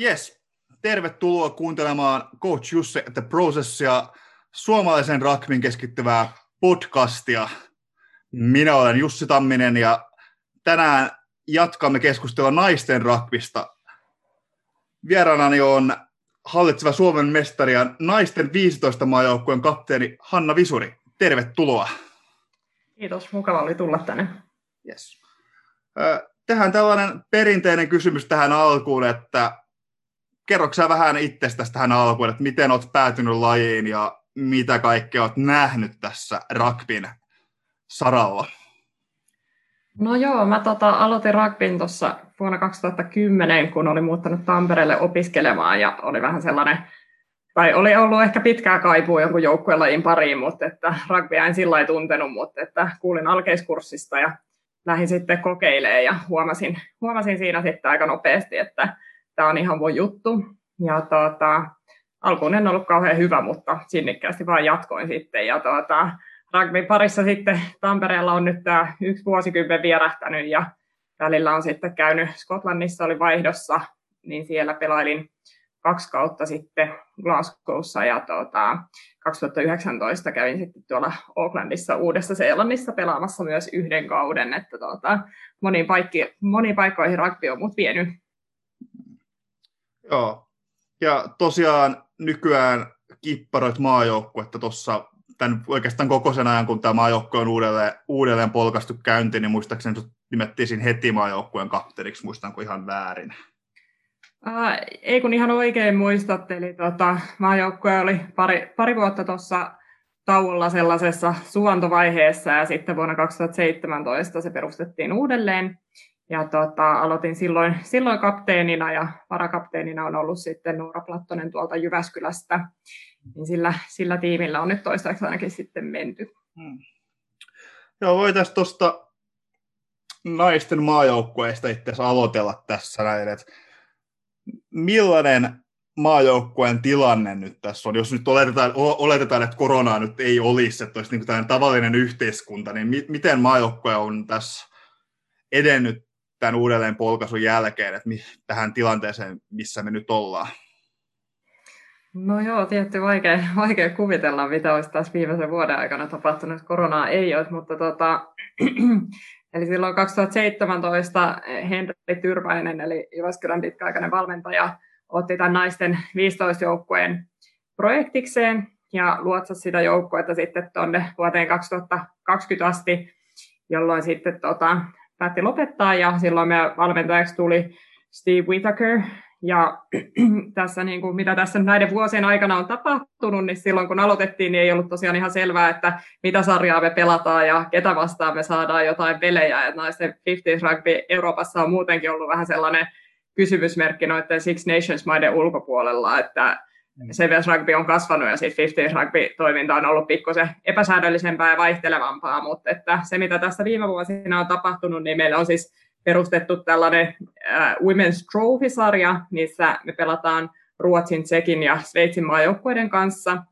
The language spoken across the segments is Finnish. Yes, tervetuloa kuuntelemaan Coach Jussi The Processia, suomalaisen rugbyn keskittyvää podcastia. Minä olen Jussi Tamminen ja tänään jatkamme keskustelua naisten rugbysta. Vieraanani on hallitseva Suomen mestari ja naisten 15 maajoukkueen kapteeni Hanna Visuri. Tervetuloa. Kiitos, mukava oli tulla tänne. Yes. Tehdään tällainen perinteinen kysymys tähän alkuun, että kerroks sä vähän itsestäsi tähän alkuun, että miten olet päätynyt lajiin ja mitä kaikkea olet nähnyt tässä rugbyn saralla? No joo, mä aloitin rugbyn tuossa vuonna 2010, kun olin muuttanut Tampereelle opiskelemaan ja oli vähän sellainen, tai oli ollut ehkä pitkää kaipua jonkun joukkuelajin pariin, mutta että rugbya en sillä lailla tuntenut, mutta että kuulin alkeiskurssista ja lähdin sitten kokeilemaan ja huomasin siinä sitten aika nopeasti, että tämä on ihan voi juttu. Ja alkuun en ollut kauhean hyvä, mutta sinnikkäästi vaan jatkoin sitten. Ja rugbyn parissa sitten Tampereella on nyt tämä yksi vuosikymmen vierähtänyt ja välillä on sitten käynyt Skotlannissa, oli vaihdossa, niin siellä pelailin 2 kautta sitten Glasgowssa ja 2019 kävin sitten tuolla Aucklandissa Uudessa-Seelannissa pelaamassa myös 1 kauden, että moniin paikkoihin rugby on mut vienyt. Joo, ja tosiaan nykyään kipparoit maajoukkuetta tuossa oikeastaan koko sen ajan, kun tämä maajoukkue on uudelleen polkastu käyntiin, niin muistaakseni nimettiin siinä heti maajoukkueen kapteeniksi, muistanko ihan väärin? Ei kun ihan oikein muistatte, eli maajoukkue oli pari vuotta tuossa tauolla sellaisessa suvantovaiheessa ja sitten vuonna 2017 se perustettiin uudelleen. Ja aloitin silloin kapteenina ja varakapteenina on ollut sitten Noora Plattonen tuolta Jyväskylästä. Niin sillä tiimillä on nyt toistaiseksi ainakin sitten menty. Joo, voitaisiin tuosta naisten maajoukkueesta itse asiassa aloitella tässä näin, että millainen maajoukkueen tilanne nyt tässä on? Jos nyt oletetaan, että koronaa nyt ei olisi, että olisi niin kuin tavallinen yhteiskunta, niin miten maajoukkue on tässä edennyt tämän uudelleen polkaisun jälkeen, että tähän tilanteeseen, missä me nyt ollaan? No joo, tietty vaikea kuvitella, mitä olisi taas viimeisen vuoden aikana tapahtunut, koronaa ei olisi, mutta eli silloin 2017 Henri Tyrpäinen, eli Jyväskylän pitkäaikainen valmentaja, otti tämän naisten 15-joukkueen projektikseen ja luotsasi sitä joukkuetta sitten tuonne vuoteen 2020 asti, jolloin sitten päätti lopettaa ja silloin meidän valmentajaksi tuli Steve Whitaker ja tässä niin kuin, mitä tässä näiden vuosien aikana on tapahtunut, niin silloin kun aloitettiin, niin ei ollut tosiaan ihan selvää, että mitä sarjaa me pelataan ja ketä vastaan me saadaan jotain pelejä. Että naisten 50s rugby Euroopassa on muutenkin ollut vähän sellainen kysymysmerkki noiden Six Nations-maiden ulkopuolella, että sevens rugby on kasvanut ja sitten 50s rugby-toiminta on ollut pikkusen epäsäädöllisempää ja vaihtelevampaa, mutta että se mitä tässä viime vuosina on tapahtunut, niin meillä on siis perustettu tällainen Women's Trophy-sarja, missä me pelataan Ruotsin, Tsekin ja Sveitsin maajoukkueiden kanssa.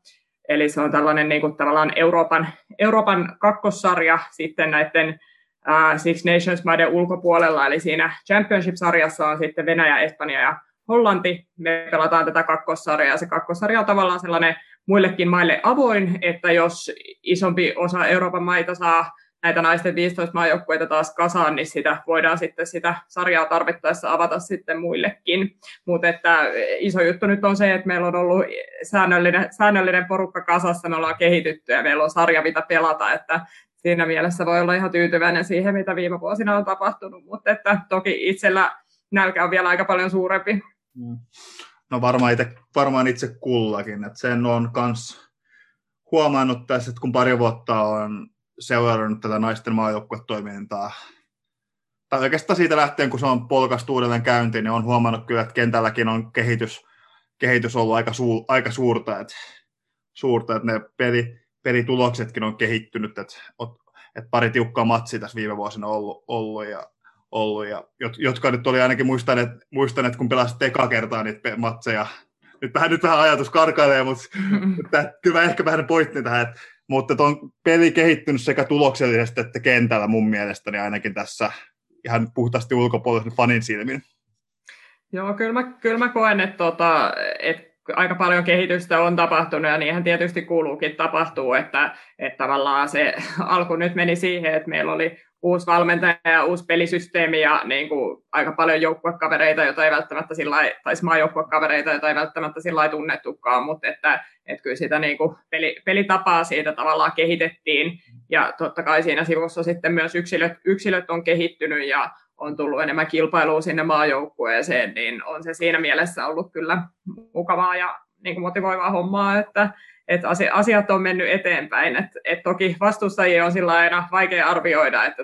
Eli se on tällainen niin kuin tavallaan Euroopan kakkossarja sitten näiden Six Nations-maiden ulkopuolella. Eli siinä Championship-sarjassa on sitten Venäjä, Espanja ja Hollanti. Me pelataan tätä kakkossarjaa. Se kakkossarja on tavallaan sellainen muillekin maille avoin, että jos isompi osa Euroopan maita saa näitä naisten 15 maajoukkueita taas kasaan, niin sitä voidaan sitten sitä sarjaa tarvittaessa avata sitten muillekin. Mutta iso juttu nyt on se, että meillä on ollut säännöllinen porukka kasassa, me ollaan kehitytty ja meillä on sarja, mitä pelata. Että siinä mielessä voi olla ihan tyytyväinen siihen, mitä viime vuosina on tapahtunut, mutta toki itsellä nälkä on vielä aika paljon suurempi. No varmaan itse kullakin. Et sen on myös huomannut tässä, että kun pari vuotta on seurannut tätä naisten maajoukkuetoimintaa. Tai oikeastaan siitä lähtien, kun se on polkaistu uudelleen käyntiin, niin olen huomannut kyllä, että kentälläkin on kehitys ollut aika suurta. Että ne pelituloksetkin on kehittynyt. Että pari tiukkaa matsia tässä viime vuosina on ollut, ja jotka nyt oli ainakin muistaneet, kun pelasit ekaa kertaa niitä matseja. Nyt vähän ajatus karkailee, mutta kyllä ehkä vähän pointti tähän, että mutta on peli kehittynyt sekä tuloksellisesti että kentällä mun mielestäni ainakin tässä ihan puhtaasti ulkopuolisen fanin silmin. Joo, kyllä mä koen, että aika paljon kehitystä on tapahtunut ja niinhän tietysti kuuluukin tapahtuu, että tavallaan se alku nyt meni siihen, että meillä oli uusi valmentaja ja uusi pelisysteemi ja niin kuin aika paljon joukkuekavereita, jota ei välttämättä sillai, tai maajoukkuekavereita, jota ei välttämättä sillai tunnettukaan, mutta että kyllä sitä niin kuin pelitapaa siitä tavallaan kehitettiin ja totta kai siinä sivussa sitten myös yksilöt on kehittynyt ja on tullut enemmän kilpailua sinne maajoukkueeseen, niin on se siinä mielessä ollut kyllä mukavaa ja niin kuin motivoivaa hommaa, että asiat on mennyt eteenpäin. Et toki vastustajia on sillä aina vaikea arvioida, että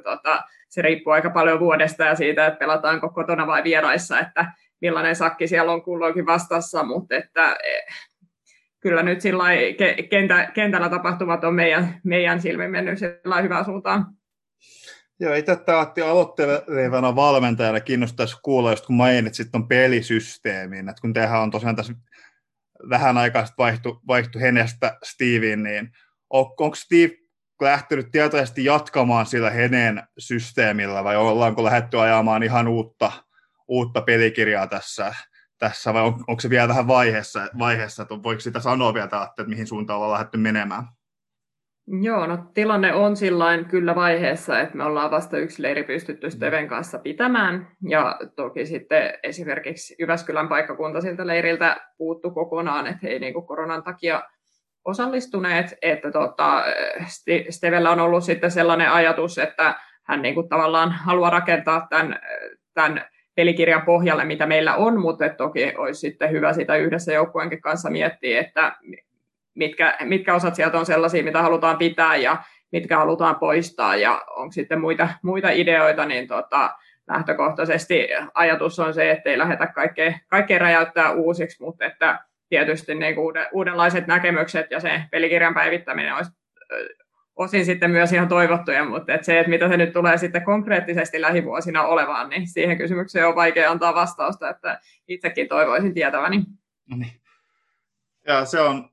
se riippuu aika paljon vuodesta ja siitä, että pelataanko kotona vai vieraissa, että millainen sakki siellä on kulloinkin vastassa, mutta että kyllä nyt sillä kentällä tapahtumat on meidän silmin mennyt sillä hyvään suuntaan. Joo, ei tätä Aatti aloittelevana valmentajana kiinnostaisi kuulla, just kun mainitsit tuon pelisysteemin, että kun tehän on tosiaan tässä vähän aikaa sitten vaihtu Henestä Steveen, niin onko Steve lähtenyt tietoisesti jatkamaan sillä Heneen systeemillä vai ollaanko lähdetty ajamaan ihan uutta pelikirjaa tässä vai onko se vielä vähän vaiheessa että voiko sitä sanoa vielä Aatti, että mihin suuntaan ollaan lähdetty menemään? Joo, no tilanne on sillain kyllä vaiheessa, että me ollaan vasta yksi leiri pystytty Steven kanssa pitämään, ja toki sitten esimerkiksi Jyväskylän paikkakunta siltä leiriltä puuttu kokonaan, että he ei niin kuin koronan takia osallistuneet, että Stevellä on ollut sitten sellainen ajatus, että hän niin kuin tavallaan haluaa rakentaa tämän pelikirjan pohjalle, mitä meillä on, mutta toki olisi sitten hyvä sitä yhdessä joukkueenkin kanssa miettiä, että mitkä osat sieltä on sellaisia, mitä halutaan pitää ja mitkä halutaan poistaa ja onko sitten muita ideoita, niin lähtökohtaisesti ajatus on se, että ei lähdetä kaikkea räjäyttää uusiksi, mutta että tietysti niin kuin uudenlaiset näkemykset ja se pelikirjan päivittäminen olisi osin sitten myös ihan toivottuja, mutta että se, että mitä se nyt tulee sitten konkreettisesti lähivuosina olevaan, niin siihen kysymykseen on vaikea antaa vastausta, että itsekin toivoisin tietäväni. No niin. Ja se on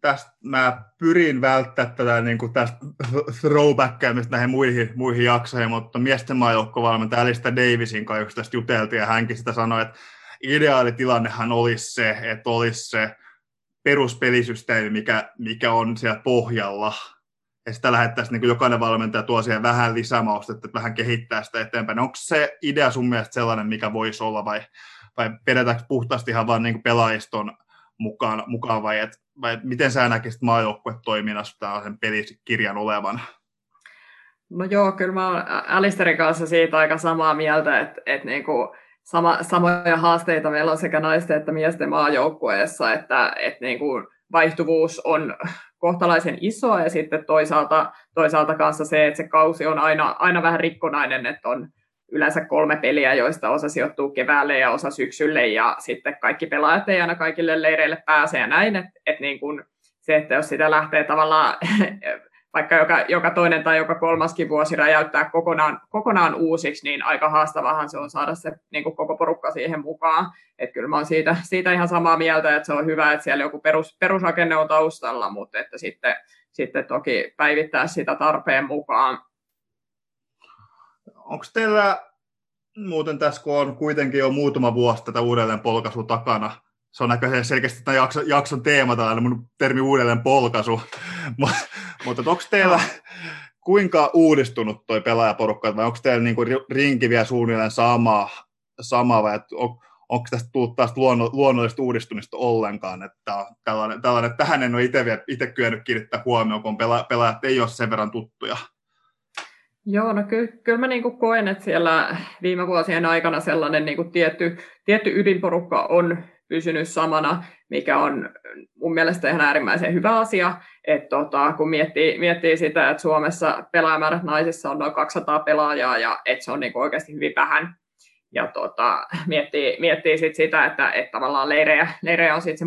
tästä mä pyrin välttämään tätä niin kuin tästä throwbackia myös näihin muihin jaksoihin, mutta miesten maajoukkovalmentaja Alistair Davisin kanssa tästä juteltiin, ja hänkin sitä sanoi, että ideaalitilannehan olisi se, että olisi se peruspelisysteemi, mikä on siellä pohjalla, ja sitä lähettäisiin, niin kuin jokainen valmentaja tuo siihen vähän lisämaustetta, että vähän kehittää sitä eteenpäin. Onko se idea sun mielestä sellainen, mikä voisi olla, vai pidetäänkö puhtaasti ihan vaan niin kuin pelaajiston mukaan vai miten sä näkisit maajoukkuetoiminnasta sen pelikirjan olevan? No joo, kyllä mä olen Alistairin kanssa siitä aika samaa mieltä, että niinku samoja haasteita meillä on sekä naisten että miesten maajoukkueessa, että niinku vaihtuvuus on kohtalaisen iso ja sitten toisaalta kanssa se, että se kausi on aina vähän rikkonainen, että on yleensä 3 peliä, joista osa sijoittuu keväälle ja osa syksylle, ja sitten kaikki pelaajat ei aina kaikille leireille pääse ja näin. Et niin kun se, että jos sitä lähtee tavallaan vaikka joka toinen tai joka kolmaskin vuosi räjäyttää kokonaan uusiksi, niin aika haastavahan se on saada se niin kun koko porukka siihen mukaan. Et kyllä mä oon siitä ihan samaa mieltä, että se on hyvä, että siellä joku perusrakenne on taustalla, mutta että sitten toki päivittää sitä tarpeen mukaan. Onko teillä muuten tässä, kun on kuitenkin jo muutama vuosi tätä uudelleenpolkaisua takana, se on näköisesti selkeästi tämän jakson teema, tällainen mun termi uudelleenpolkaisu, mutta onko teillä kuinka uudistunut toi pelaajaporukka, vai onko teillä niinku rinki vielä suunnilleen sama vai onko tästä tullut taas luonnollista uudistumista ollenkaan, että tällainen, tähän en ole itse kyennyt kiinnittää huomioon, kun pelaajat ei ole sen verran tuttuja. Joo, no kyllä mä niin kuin koen, että siellä viime vuosien aikana sellainen niin kuin tietty ydinporukka on pysynyt samana, mikä on mun mielestä ihan äärimmäisen hyvä asia. Että kun miettii sitä, että Suomessa pelaajamäärät naisissa on noin 200 pelaajaa ja että se on niin kuin oikeasti hyvin vähän. Ja miettii sit sitä, että tavallaan leirejä on sitten se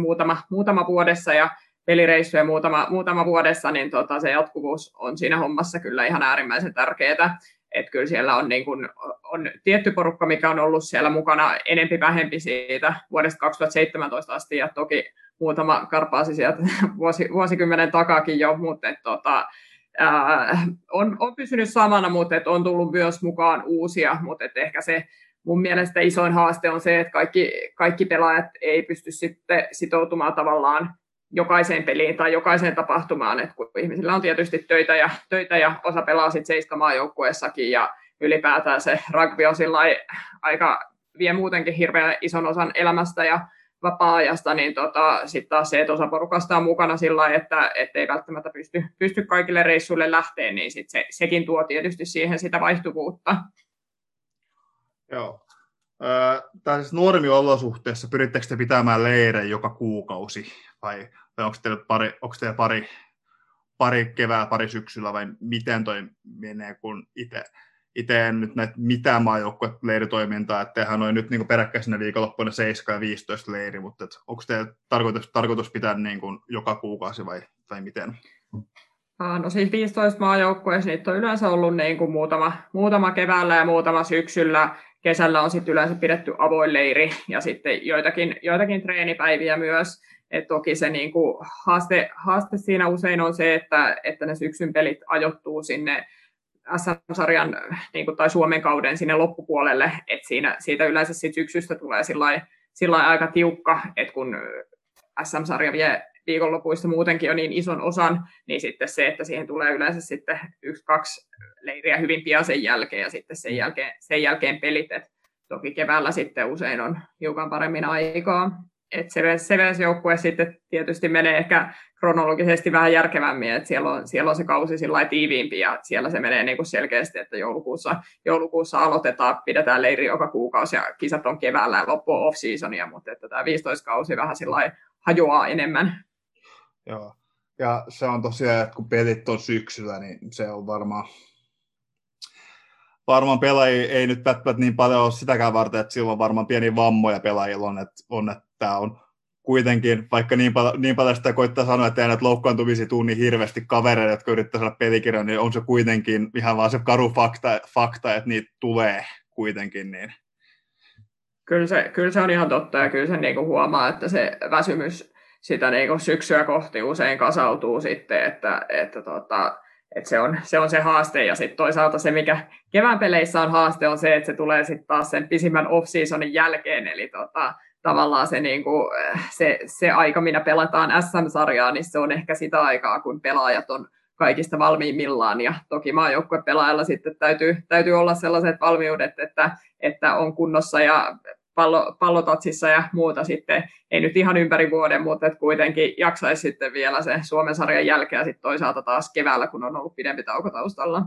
muutama vuodessa ja pelireissuja muutama vuodessa, niin se jatkuvuus on siinä hommassa kyllä ihan äärimmäisen tärkeää. Että kyllä siellä on, niin kun, on tietty porukka, mikä on ollut siellä mukana enempi vähempi siitä vuodesta 2017 asti, ja toki muutama karpaasi sieltä vuosikymmenen takakin jo, mutta on pysynyt samana, mutta on tullut myös mukaan uusia, mutta ehkä se mun mielestä isoin haaste on se, että kaikki pelaajat ei pysty sitten sitoutumaan tavallaan jokaiseen peliin tai jokaiseen tapahtumaan, että kun ihmisillä on tietysti töitä ja osa pelaa sitten 7-maajoukkueessakin ja ylipäätään se rugby on sillain aika vie muutenkin hirveän ison osan elämästä ja vapaa-ajasta, niin sitten taas se, että osa porukasta on mukana sillä lailla, että ei välttämättä pysty kaikille reissuille lähteä, niin sit sekin tuo tietysti siihen sitä vaihtuvuutta. Joo. Tämä siis normiolosuhteessa, pyrittekö te pitämään leirejä joka kuukausi, vai onko teillä pari keväällä, pari syksyllä, vai miten toi menee, kun itse en nyt näitä mitään maajoukkueleiritoimintaa, että tehdään noin nyt niin peräkkäisenä viikonloppuina 7 ja 15 leiri, mutta onko teillä tarkoitus pitää niin kuin joka kuukausi vai miten? No siis 15 maajoukkueessa niitä on yleensä ollut niin kuin muutama keväällä ja muutama syksyllä. Kesällä on sitten yleensä pidetty avoin leiri ja sitten joitakin treenipäiviä myös. Et toki se niin kuin haaste siinä usein on se, että ne syksyn pelit ajoittuu sinne SM-sarjan tai Suomen kauden sinne loppupuolelle, että siitä yleensä siitä syksystä tulee sillain aika tiukka, että kun SM-sarja vie viikonlopuista muutenkin jo niin ison osan, niin sitten se, että siihen tulee yleensä sitten 1-2 leiriä hyvin pian sen jälkeen ja sitten sen jälkeen pelit, että toki keväällä sitten usein on hiukan paremmin aikaa. Että Sevens-joukkue sitten tietysti menee ehkä kronologisesti vähän järkevämmin, että siellä on se kausi sillä tiiviimpi ja siellä se menee niin kuin selkeästi, että joulukuussa aloitetaan, pidetään leiri joka kuukausi ja kisat on keväällä ja loppu on off-seasonia, mutta että tämä 15-kausi vähän sillä hajoaa enemmän. Joo, ja se on tosiaan, että kun pelit on syksyllä, niin se on varmaan pelaajia ei nyt välttämättä niin paljon ole sitäkään varten, että silloin varmaan pieniä vammoja pelaajilla on, että tämä on kuitenkin, vaikka niin paljon sitä koittaa sanoa, että ei näitä loukkaantumisia tule niin hirveästi kavereita, jotka yrittää saada pelikirjan, niin on se kuitenkin ihan vaan se karu fakta, että niitä tulee kuitenkin. Niin. Kyllä se on ihan totta ja kyllä se niinku huomaa, että se väsymys sitä niinku syksyä kohti usein kasautuu sitten, että se on se haaste, ja sitten toisaalta se, mikä kevään peleissä on haaste, on se, että se tulee sitten taas sen pisimmän off-seasonin jälkeen, eli tavallaan se, niinku, se aika, minä pelataan SM-sarjaa, niin se on ehkä sitä aikaa, kun pelaajat on kaikista valmiimmillaan, ja toki maajoukkuepelaajalla sitten täytyy olla sellaiset valmiudet, että on kunnossa ja pallotatsissa ja muuta sitten, ei nyt ihan ympäri vuoden, mutta et kuitenkin jaksaisi sitten vielä se Suomen sarjan jälkeä sitten toisaalta taas keväällä, kun on ollut pidempi tauko taustalla.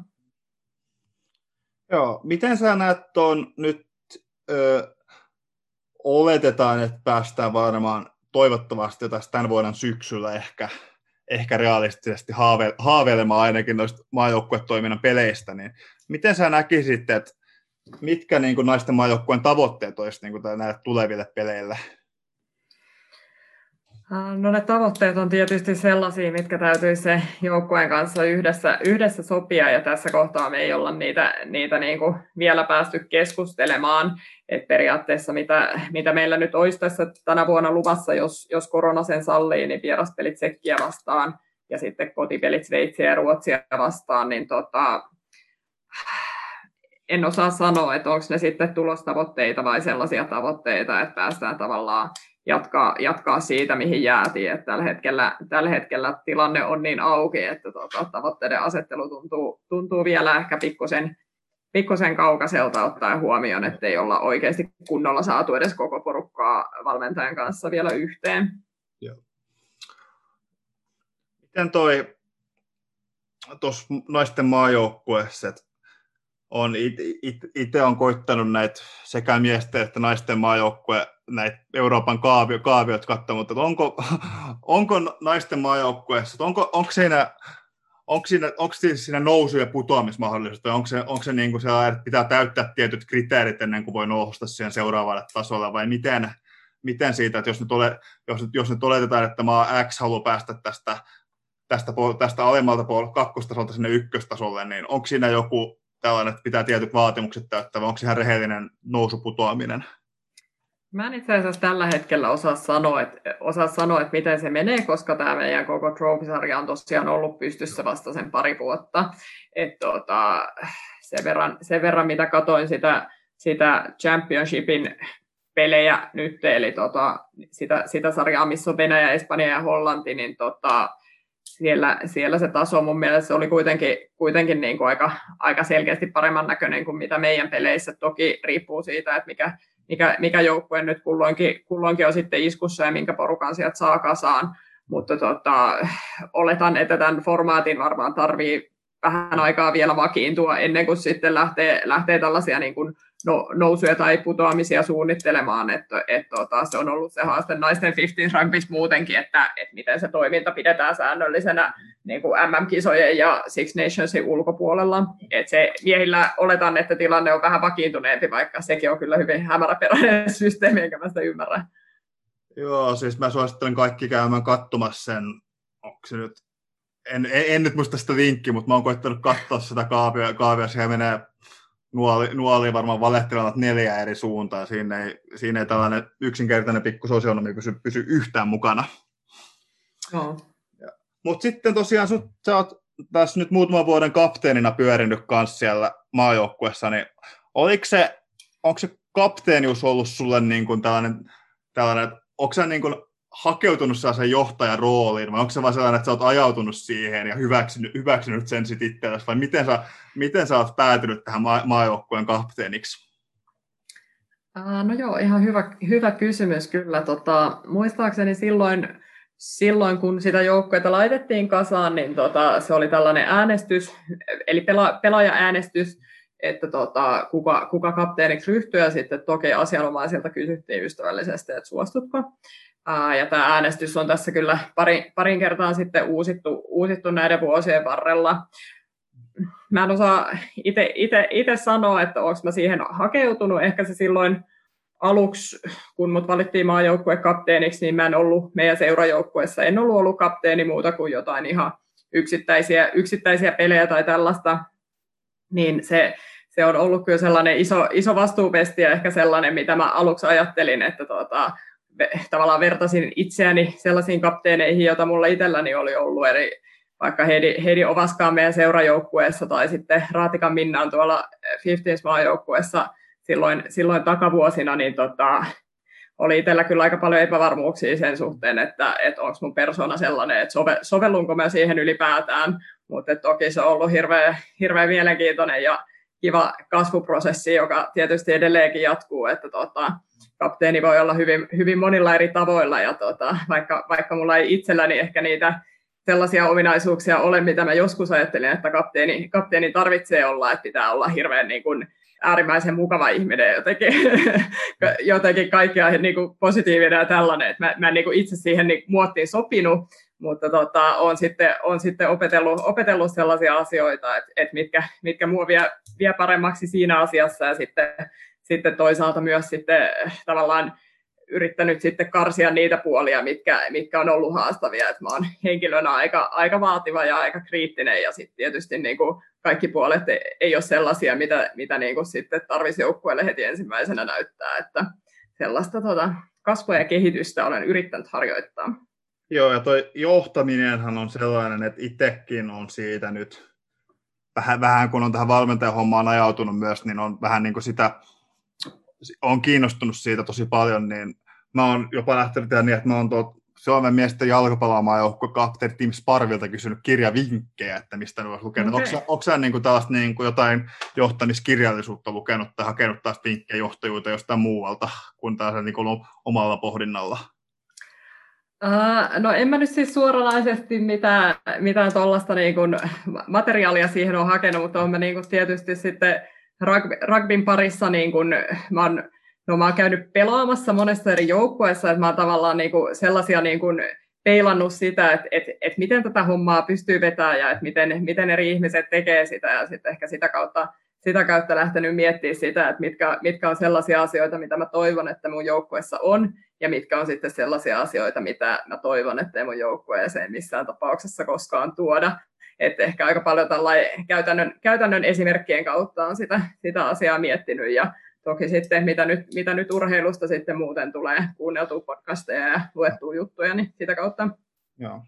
Joo, miten sä näet tuon nyt, oletetaan, että päästään varmaan toivottavasti tässä tämän vuoden syksyllä ehkä realistisesti haaveilemaan ainakin noista maajoukkuetoiminnan peleistä, niin miten sä näkisit, että mitkä niin kuin naisten maajoukkueen tavoitteet olisi niin kuin näillä tuleville peleillä? No ne tavoitteet on tietysti sellaisia, mitkä täytyy se joukkueen kanssa yhdessä sopia, ja tässä kohtaa me ei olla niitä niin kuin vielä päästy keskustelemaan. Et periaatteessa mitä meillä nyt olisi tässä tänä vuonna luvassa, jos korona sen sallii, niin vieraspelit Tsekkiä vastaan ja sitten kotipelit Sveitsiä ja Ruotsia vastaan, niin en osaa sanoa, että onko ne sitten tulostavoitteita vai sellaisia tavoitteita, että päästään tavallaan jatkaa siitä, mihin jäätiin. Että tällä hetkellä tilanne on niin auki, että tavoitteiden asettelu tuntuu vielä ehkä pikkusen kaukaiselta ottaen huomioon, ettei olla oikeasti kunnolla saatu edes koko porukkaa valmentajan kanssa vielä yhteen. Joo. Miten toi tuossa naisten maajoukkueessa, itse on koittanut näitä sekä miesten että naisten maajoukkueen näitä Euroopan kaaviot katsoa, mutta onko naisten maajoukkueessa, onko siinä nousu- ja putoamismahdollisuus, vai onko se niin kuin sellainen, että pitää täyttää tietyt kriteerit ennen kuin voi nousta siihen seuraavalle tasolle, vai miten siitä, että jos nyt oletetaan, että maa X haluaa päästä tästä alemmalta kakkostasolta sinne ykköstasolle, niin onko siinä joku tällainen, että pitää tietyt vaatimukset täyttää, vai onko ihan rehellinen nousuputoaminen? Mä en itse asiassa tällä hetkellä osaa sanoa, että miten se menee, koska tämä meidän koko troofisarja on tosiaan ollut pystyssä vasta sen pari vuotta. Sen verran mitä katoin sitä sitä championshipin pelejä nyt, eli sitä sarjaa, missä on Venäjä, Espanja ja Hollanti, niin siellä se taso mun mielestä oli kuitenkin niin kuin aika selkeästi paremman näköinen kuin mitä meidän peleissä. Toki riippuu siitä, että mikä joukkue nyt kulloinkin on sitten iskussa ja minkä porukan sieltä saa kasaan. Mutta oletan, että tämän formaatin varmaan tarvii vähän aikaa vielä vakiintua ennen kuin sitten lähtee tällaisia niin kuin nousuja tai putoamisia suunnittelemaan. Se on ollut se haaste naisten 15 rugbyssä muutenkin, että miten se toiminta pidetään säännöllisenä niin kuin MM-kisojen ja Six Nationsin ulkopuolella. Se miehillä oletan, että tilanne on vähän vakiintuneempi, vaikka sekin on kyllä hyvin hämäräperäinen systeemi, enkä mä sitä ymmärrä. Joo, siis mä suosittelen kaikki käymään katsomassa sen, onko se nyt, en nyt muista sitä vinkkiä, mutta mä oon koittanut katsoa sitä kaavia, siihen menee nuoli varmaan valehtelevat 4 eri suuntaa, siinä ei tällainen yksinkertainen pikkusosionomi pysy yhtään mukana. No. Mutta sitten tosiaan sä oot tässä nyt muutaman vuoden kapteenina pyörinyt kanssa siellä maajoukkuessa, niin onko se kapteenius ollut sulle niin kuin tällainen, onko sä niin kuin hakeutunut sellaisen johtajan rooliin, vai onko se vaan sellainen, että sä oot ajautunut siihen ja hyväksynyt sen sit itsellesi, vai miten sä oot päätynyt tähän maajoukkueen kapteeniksi? No joo, ihan hyvä kysymys kyllä. Muistaakseni silloin, kun sitä joukkuetta laitettiin kasaan, niin se oli tällainen äänestys, eli pelaaja-äänestys, että kuka kapteeniksi ryhtyy, ja sitten toki asianomaisilta kysyttiin ystävällisesti, että suostutko. Ja tämä äänestys on tässä kyllä parin kertaan sitten uusittu näiden vuosien varrella. Mä en osaa itse sanoa, että olenko mä siihen hakeutunut. Ehkä se silloin aluksi, kun mut valittiin maajoukkuekapteeniksi, niin mä en ollut meidän seurajoukkuessa. En ollut kapteeni muuta kuin jotain ihan yksittäisiä pelejä tai tällaista. Niin se on ollut kyllä sellainen iso vastuupesti ja ehkä sellainen, mitä mä aluksi ajattelin, että tavallaan vertasin itseäni sellaisiin kapteeneihin, joita mulla itselläni oli ollut, eli vaikka Heidi Ovaskaan meidän seurajoukkueessa tai sitten Raatikan Minnaan tuolla 15-maajoukkueessa silloin takavuosina, niin oli itsellä kyllä aika paljon epävarmuuksia sen suhteen, että onko mun persoona sellainen, että sovellunko mä siihen ylipäätään, mutta toki se on ollut hirveän mielenkiintoinen ja kiva kasvuprosessi, joka tietysti edelleenkin jatkuu, että kapteeni voi olla hyvin monilla eri tavoilla, ja vaikka mulla ei itselläni ehkä niitä sellaisia ominaisuuksia ole, mitä mä joskus ajattelin, että kapteeni tarvitsee olla, että pitää olla hirveän niin kuin äärimmäisen mukava ihminen jotenkin kaikkea niin kuin positiivinen ja tällainen, että mä en niin kuin itse siihen niin muottiin sopinut, mutta on sitten opetellut sellaisia asioita, että mitkä mua vie paremmaksi siinä asiassa, ja sitten toisaalta myös sitten tavallaan yrittänyt sitten karsia niitä puolia, mitkä on ollut haastavia. Et mä oon henkilönä aika vaativa ja aika kriittinen, ja sitten tietysti niin kuin kaikki puolet ei ole sellaisia, mitä niin kuin sitten tarvisi joukkueelle heti ensimmäisenä näyttää. Että sellaista kasvua ja kehitystä olen yrittänyt harjoittaa. Joo, ja toi johtaminenhan on sellainen, että itsekin on siitä nyt vähän kun on tähän valmentajahommaan ajautunut myös, niin on vähän niin kuin sitä... Olen kiinnostunut siitä tosi paljon, niin mä oon jopa lähtenyt niin, että mä oon Suomen miesten jalkapallomaajoukkueen kapteeni Tim Sparvilta kysynyt kirjavinkkejä, että mistä ne olisi lukenut. Okay. Onko sä niin taas niin jotain johtamiskirjallisuutta lukenut tai hakenut taas vinkkejä johtajuuteen jostain muualta kuin taas niin kuin omalla pohdinnalla? No en mä nyt siis suoranaisesti mitään tuollaista niin materiaalia siihen on hakenut, mutta olen niin tietysti sitten rugbyn parissa niin kun mä oon käynyt pelaamassa monessa eri joukkueessa, että mä oon tavallaan niin kun sellaisia niin kun peilannut sitä, että miten tätä hommaa pystyy vetämään ja että miten eri ihmiset tekee sitä, ja sitten ehkä sitä kautta lähtenyt miettimään sitä, että mitkä on sellaisia asioita, mitä mä toivon, että mun joukkueessa on, ja mitkä on sitten sellaisia asioita, mitä mä toivon, että ei mun joukkueeseen missään tapauksessa koskaan tuoda. Että ehkä aika paljon tällainen käytännön esimerkkien kautta on sitä asiaa miettinyt, ja toki sitten mitä nyt urheilusta sitten muuten tulee kuunneltua podcasteja ja luettua juttuja, niin sitä kautta. Joo.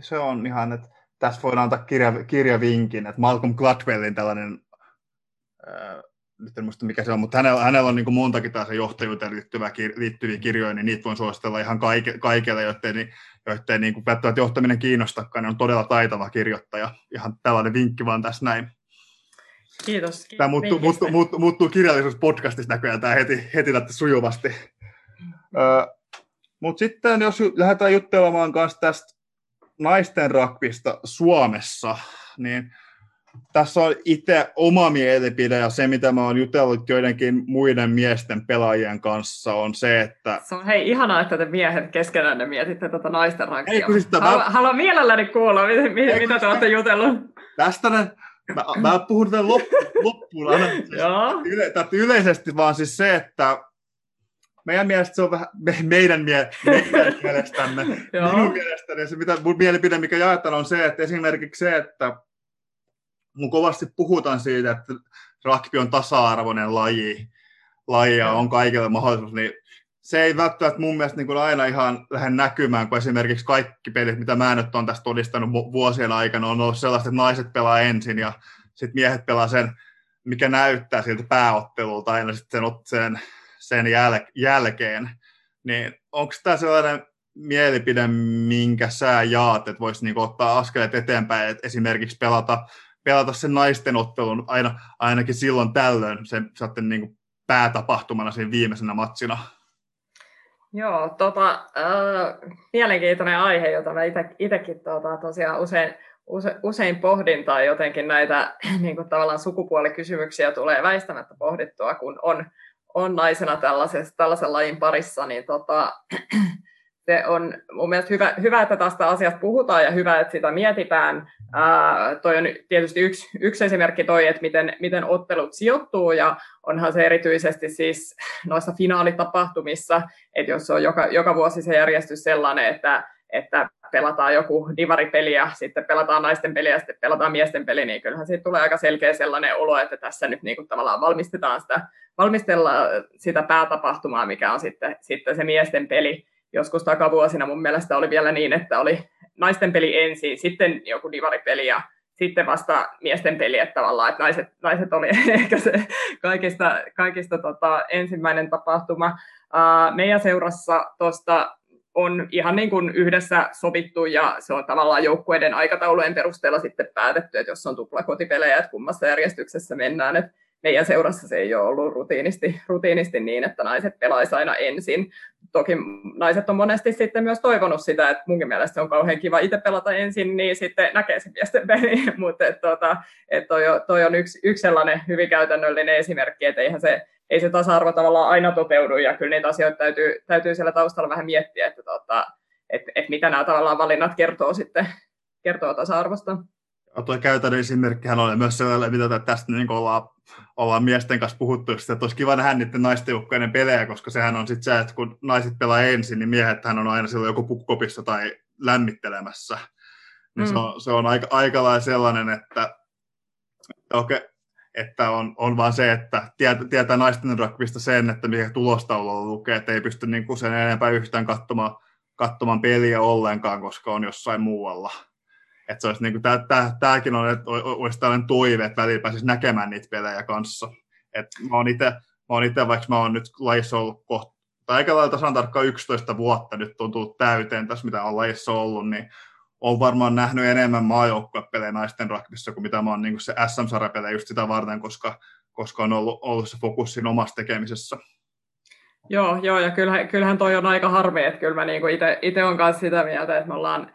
Se on ihan, että tässä voidaan antaa kirjavinkin, että Malcolm Gladwellin tällainen nyt en muista mikä se on, mutta hänellä on niin kuin montakin taas johtajuuteen liittyviä kirjoja, niin niitä voin suositella ihan kaikille, joiden niin kuin välttämättä johtaminen kiinnostakaan, niin on todella taitava kirjoittaja. Ihan tällainen vinkki vaan tässä näin. Kiitos. Tämä muuttuu kirjallisuuspodcastista näköjään tämä heti sujuvasti. Mutta sitten jos lähdetään juttelemaan kanssa tästä naisten rugbysta Suomessa, niin tässä on itse oma mielipide ja se, mitä mä oon jutellut joidenkin muiden miesten pelaajien kanssa, on se, että... Se on hei ihanaa, että te miehet keskenään mietitte tätä naisten rankia. Haluan mielelläni kuulla, mitä te olette jutellut. Tästä mä puhun tämän loppuun. Siis yleisesti vaan siis se, että meidän mielestä se on vähän, meidän mielestämme, minun mielestäni, se mitä mun mielipide, mikä jaetaan, on se, että esimerkiksi se, että mun kovasti puhutaan siitä, että rugby on tasa-arvoinen laji ja on kaikille mahdollisuus, niin se ei välttämättä mun mielestä niin kuin aina ihan lähde näkymään, kun esimerkiksi kaikki pelit, mitä mä nyt olen tässä todistanut vuosien aikana, on ollut sellaiset, että naiset pelaa ensin ja sitten miehet pelaa sen, mikä näyttää siltä pääottelulta aina sitten sen jälkeen. Niin onko tämä sellainen mielipide, minkä sä jaat, että voisi niin kuin ottaa askeleet eteenpäin, että esimerkiksi pelata sen naisten ottelun ainakin silloin tällöin, sen niin kuin päätapahtumana sen viimeisenä matsina? Joo, mielenkiintoinen aihe, jota mä itsekin tosiaan usein pohdin, tai jotenkin näitä niin kuin tavallaan sukupuolikysymyksiä tulee väistämättä pohdittua, kun on naisena tällaisen lajin parissa, niin se on mun mielestä hyvä, että tästä asiasta puhutaan ja hyvä, että sitä mietitään. Toi on tietysti yksi esimerkki toi, että miten ottelut sijoittuu, ja onhan se erityisesti siis noissa finaalitapahtumissa, että jos on joka vuosi se järjestys sellainen, että pelataan joku divaripeli ja sitten pelataan naisten peliä ja sitten pelataan miesten peli, niin kyllähän siitä tulee aika selkeä sellainen olo, että tässä nyt niin kuin tavallaan valmistellaan sitä päätapahtumaa, mikä on sitten se miesten peli. Joskus takavuosina mun mielestä oli vielä niin, että oli naisten peli ensin, sitten joku divaripeli ja sitten vasta miesten peli, että tavallaan että naiset oli ehkä se kaikista ensimmäinen tapahtuma. Meidän seurassa tuosta on ihan niin kuin yhdessä sovittu ja se on tavallaan joukkueiden aikataulujen perusteella sitten päätetty, että jos on tuplakotipelejä, että kummassa järjestyksessä mennään, että meidän seurassa se ei ole ollut rutiinisti niin, että naiset pelaisi aina ensin. Toki naiset on monesti sitten myös toivonut sitä, että munkin mielestä se on kauhean kiva itse pelata ensin, niin sitten näkee se miesten peli. Mutta toi on yksi sellainen hyvin käytännöllinen esimerkki, että ei se tasa-arvo tavallaan aina toteudu, ja kyllä niitä asioita täytyy siellä taustalla vähän miettiä, että mitä nämä tavallaan valinnat kertoo tasa-arvosta. Tuo käytännön esimerkkihän oli myös sellainen, mitä tästä niin ollaan miesten kanssa puhuttu, että olisi kiva nähdä niiden naistenjoukkueiden pelejä, koska sehän on sitten se, että kun naiset pelaa ensin, niin miehethän on aina silloin joku pukkopissa tai lämmittelemässä. Niin se on aika lailla sellainen, että on vaan se, että tietää naisten rugbysta sen, että mikä tulostaululla lukee, että ei pysty niin kuin sen enempää yhtään katsomaan peliä ollenkaan, koska on jossain muualla. Että se olisi niin kuin, tämäkin on, että olisi tällainen toive, että välillä pääsisi näkemään niitä pelejä kanssa. Että mä oon itse, vaikka mä oon nyt lajissa ollut aika lailla tasan tarkkaan 11 vuotta nyt on tullut täyteen tässä, mitä on lajissa ollut, niin oon varmaan nähnyt enemmän maajoukkuepelejä naisten rugbyssa kuin mitä mä oon niin kuin se SM-sarjapelejä just sitä varten, koska on ollut se fokus siinä omassa tekemisessä. Joo, ja kyllähän toi on aika harmi, että kyllä mä niin kuin itse olen kanssa sitä mieltä, että me ollaan...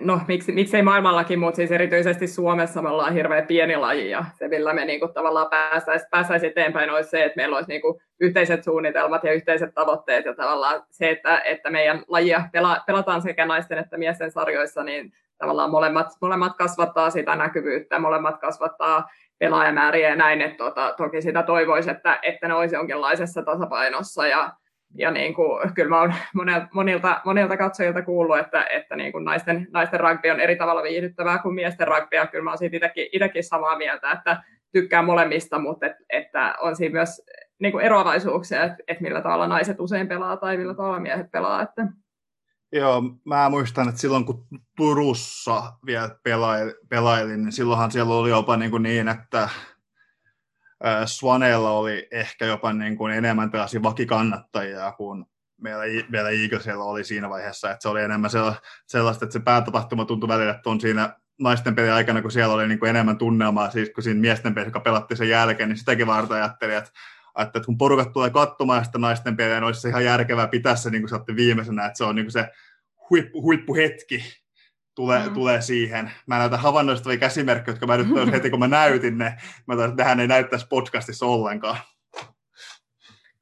No, miksei maailmallakin, mutta siis erityisesti Suomessa me ollaan hirveän pieni laji, ja se, millä me niinku tavallaan päästäisiin eteenpäin, olisi se, että meillä olisi niinku yhteiset suunnitelmat ja yhteiset tavoitteet, ja tavallaan se, että meidän lajia pelataan sekä naisten että miesten sarjoissa, niin tavallaan molemmat kasvattaa sitä näkyvyyttä, molemmat kasvattaa pelaajamääriä ja näin, että toki sitä toivoisi, että ne olisi jonkinlaisessa tasapainossa, ja niin kuin, kyllä mä oon monilta katsojilta kuullut, että niin kuin naisten rugby on eri tavalla viihdyttävää kuin miesten rugby, ja kyllä mä oon siitä itsekin samaa mieltä, että tykkään molemmista, mutta että on siinä myös niin kuin eroavaisuuksia, että millä tavalla naiset usein pelaa tai millä tavalla miehet pelaa. Että. Joo, mä muistan, että silloin kun Turussa vielä pelailin, niin silloinhan siellä oli jopa niin, että Swaneilla oli ehkä jopa niin kuin enemmän tällaisia vakikannattajia kuin meillä Eaglesilla oli siinä vaiheessa, että se oli enemmän sellaista, että se päätapahtuma tuntui välillä, että on siinä naisten pelin aikana, kun siellä oli niin kuin enemmän tunnelmaa, siis kun siinä miesten peli, joka pelattiin sen jälkeen, niin sitäkin varten ajattelin, että kun porukat tulee katsomaan sitä naisten peliä, niin olisi se ihan järkevää pitää se, niin kuin saatte viimeisenä, että se on niin kuin se huippuhetki. Tulee siihen. Mä näytän havainnollistavia käsimerkkejä, jotka mä nyt heti kun mä näytin ne, mä taisin, että nehän ei näyttäisi podcastissa ollenkaan.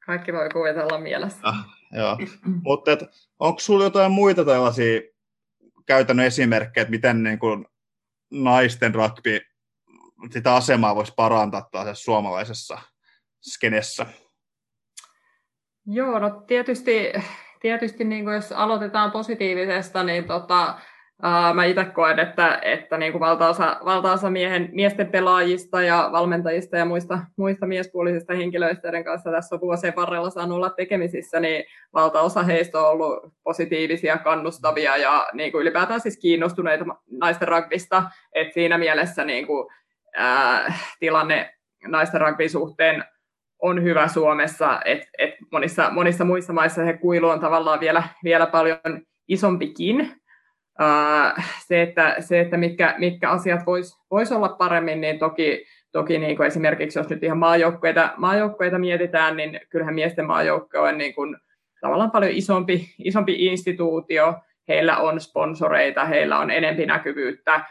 Kaikki voi kuvitella mielessä. Joo. Mutta onko sulla jotain muita tällaisia käytännön esimerkkejä, että miten niin kun naisten rugby, sitä asemaa voisi parantaa taas suomalaisessa skenessä? Joo, no tietysti niin kun jos aloitetaan positiivisesta, niin mä itse koen, että niin kuin valtaosa miesten pelaajista ja valmentajista ja muista miespuolisista henkilöistä, joiden kanssa tässä on vuosien varrella saanut olla tekemisissä, niin valtaosa heistä on ollut positiivisia, kannustavia ja niin kuin ylipäätään siis kiinnostuneita naisten rugbysta. Et siinä mielessä niin kuin, tilanne naisten rugbyn suhteen on hyvä Suomessa, et monissa muissa maissa se kuilu on tavallaan vielä paljon isompikin. Se, että mitkä asiat vois olla paremmin, niin toki niin kuin esimerkiksi jos nyt ihan maajoukkueita mietitään, niin kyllähän miesten maajoukkue on niin kuin tavallaan paljon isompi instituutio, heillä on sponsoreita, heillä on enempi näkyvyyttä.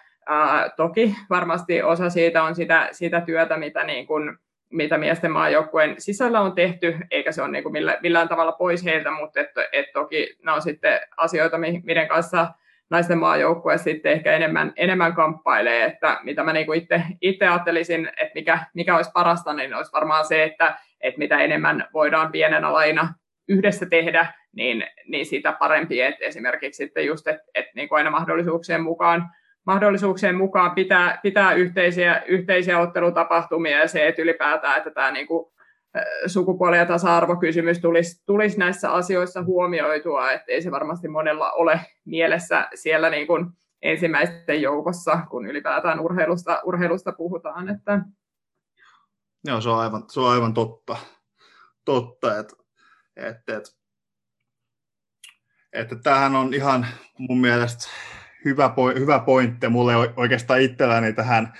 Toki varmasti osa siitä on sitä työtä, mitä miesten maajoukkueen sisällä on tehty, eikä se ole niin kuin millään tavalla pois heiltä, mutta et toki nämä on sitten asioita, miten kanssa naisten maajoukkue sitten ehkä enemmän kamppailee, että mitä mä niinku itse ajattelisin, että mikä olisi parasta, niin olisi varmaan se, että mitä enemmän voidaan pienenä laina yhdessä tehdä, niin sitä parempi, että esimerkiksi sitten just, että niinku aina mahdollisuuksien mukaan pitää yhteisiä ottelutapahtumia ja se, että ylipäätään, että tämä niinku sukupuoli- ja tasa-arvokysymys tulisi näissä asioissa huomioitua, ettei se varmasti monella ole mielessä siellä niin kuin ensimmäisten joukossa, kun ylipäätään urheilusta puhutaan. Että. Joo, se on aivan totta, että tämähän on ihan mun mielestä hyvä pointti, mulle oikeastaan itselläni tähän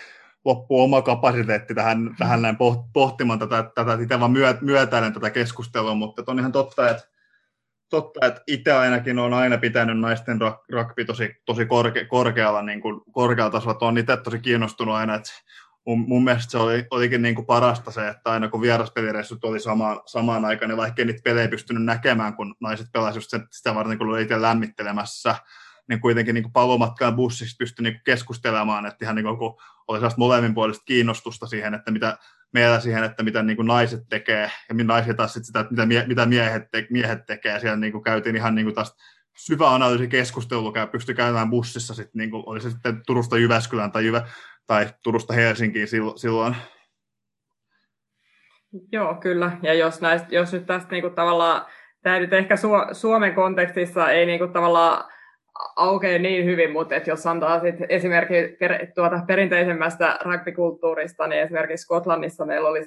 loppuu oma kapasiteetti tähän näin pohtimaan tätä itse vaan myötäilen tätä keskustelua, mutta on ihan totta, että itse ainakin on aina pitänyt naisten rugby tosi korkealla, niin kuin korkealla tasolla, on itse tosi kiinnostunut aina, että mun mielestä se olikin niin kuin parasta se, että aina kun vieraspelireissut oli samaan aikaan, niin vaikka niitä pelejä ei pystynyt näkemään, kun naiset pelasivat sitä varten, kun oli itse lämmittelemässä, niin kuitenkin niin palomatkaan bussissa pystyi niin keskustelemaan, että ihan niin kuin oli sellaista molemminpuolista kiinnostusta siihen, että mitä meillä siihen, että mitä niin naiset tekee, ja naisia taas sit sitä, että mitä miehet tekee. Siellä niin käytiin ihan niin tästä syvä analyysikeskustelu, pystyi käymään bussissa, sit, niin kuin, oli se sitten Turusta Jyväskylään tai Turusta Helsinkiin silloin. Joo, kyllä. Ja jos nyt tästä niin kuin tavallaan, tämä nyt ehkä Suomen kontekstissa ei niin kuin tavallaan aukeaa niin hyvin, mutta että jos antaa sit esimerkiksi perinteisemmästä rugbykulttuurista, niin esimerkiksi Skotlannissa meillä oli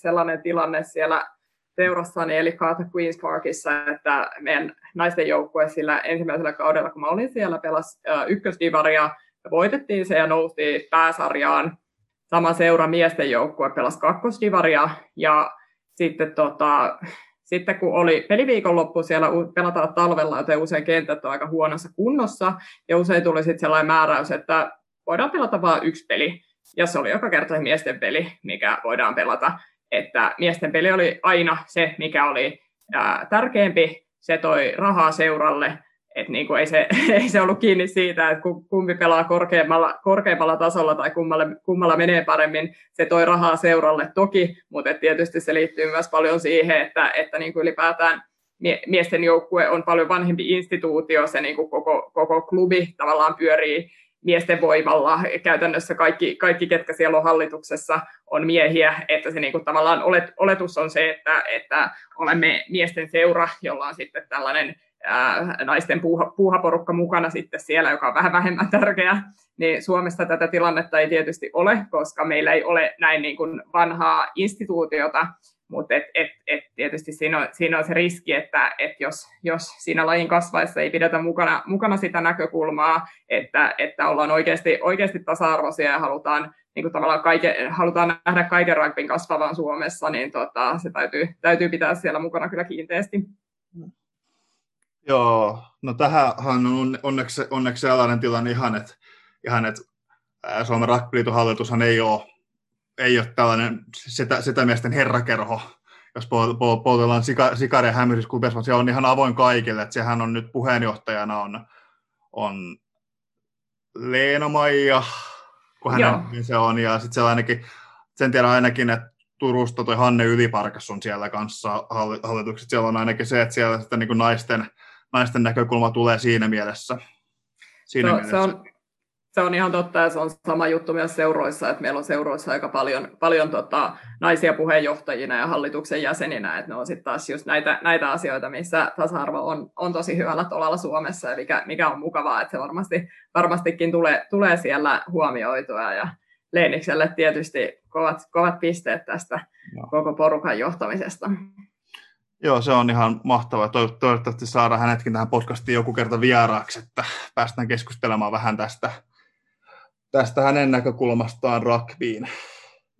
sellainen tilanne siellä seurassani, eli Carter Queen's Parkissa, että meidän naisten joukkue sillä ensimmäisellä kaudella, kun mä olin siellä, pelasi ykkösdivaria, voitettiin se ja noustiin pääsarjaan. Sama seura miesten joukkue pelasi kakkosdivaria ja sitten Sitten kun oli peliviikonloppu, siellä pelataan talvella, joten usein kentät on aika huonossa kunnossa, ja usein tuli sitten sellainen määräys, että voidaan pelata vain yksi peli, ja se oli joka kerta miesten peli, mikä voidaan pelata. Että miesten peli oli aina se, mikä oli tärkeämpi, se toi rahaa seuralle, että niinku ei se ollut kiinni siitä, että kumpi pelaa korkeammalla tasolla tai kummalla menee paremmin, se toi rahaa seuralle toki, mutta tietysti se liittyy myös paljon siihen, että niinku ylipäätään miesten joukkue on paljon vanhempi instituutio, se niinku koko klubi tavallaan pyörii miesten voimalla, käytännössä kaikki ketkä siellä on hallituksessa, on miehiä, että se niinku tavallaan oletus on se, että olemme miesten seura, jolla on sitten tällainen naisten puuhaporukka mukana sitten siellä, joka on vähän vähemmän tärkeä, niin Suomessa tätä tilannetta ei tietysti ole, koska meillä ei ole näin niin kuin vanhaa instituutiota, mutta tietysti siinä on se riski, että jos siinä lajin kasvaessa ei pidetä mukana sitä näkökulmaa, että ollaan oikeasti tasa-arvoisia ja halutaan, niin kuin tavallaan halutaan nähdä kaiken rugbyn kasvavan Suomessa, niin se täytyy pitää siellä mukana kyllä kiinteästi. Joo, no tähänhän on onneksi sellainen tilanne ihan, että Suomen Rugbyliiton hallitushan ei ole tällainen sitä miesten herrakerho, jos poltellaan sikaria hämmästyskupessa, mutta se on ihan avoin kaikille, että sehän on nyt puheenjohtajana on Leena-Maija, kun hänen se on, ja sitten sellainenkin, sen tiedän ainakin, että Turusta toi Hanne Yliparkas on siellä kanssa hallitukset, siellä on ainakin se, että siellä sitä niin kuin naisten näkökulma tulee siinä mielessä. Siinä mielessä. Se on ihan totta, ja se on sama juttu myös seuroissa, että meillä on seuroissa aika paljon naisia puheenjohtajina ja hallituksen jäseninä, että ne on sitten taas just näitä asioita, missä tasa-arvo on tosi hyvällä tolalla Suomessa, eli mikä on mukavaa, että se varmastikin tulee siellä huomioitua, ja Leenikselle tietysti kovat pisteet tästä koko porukan johtamisesta. Joo, se on ihan mahtavaa. Toivottavasti saadaan hänetkin tähän podcastiin joku kerta vieraaksi, että päästään keskustelemaan vähän tästä hänen näkökulmastaan rugbyyn.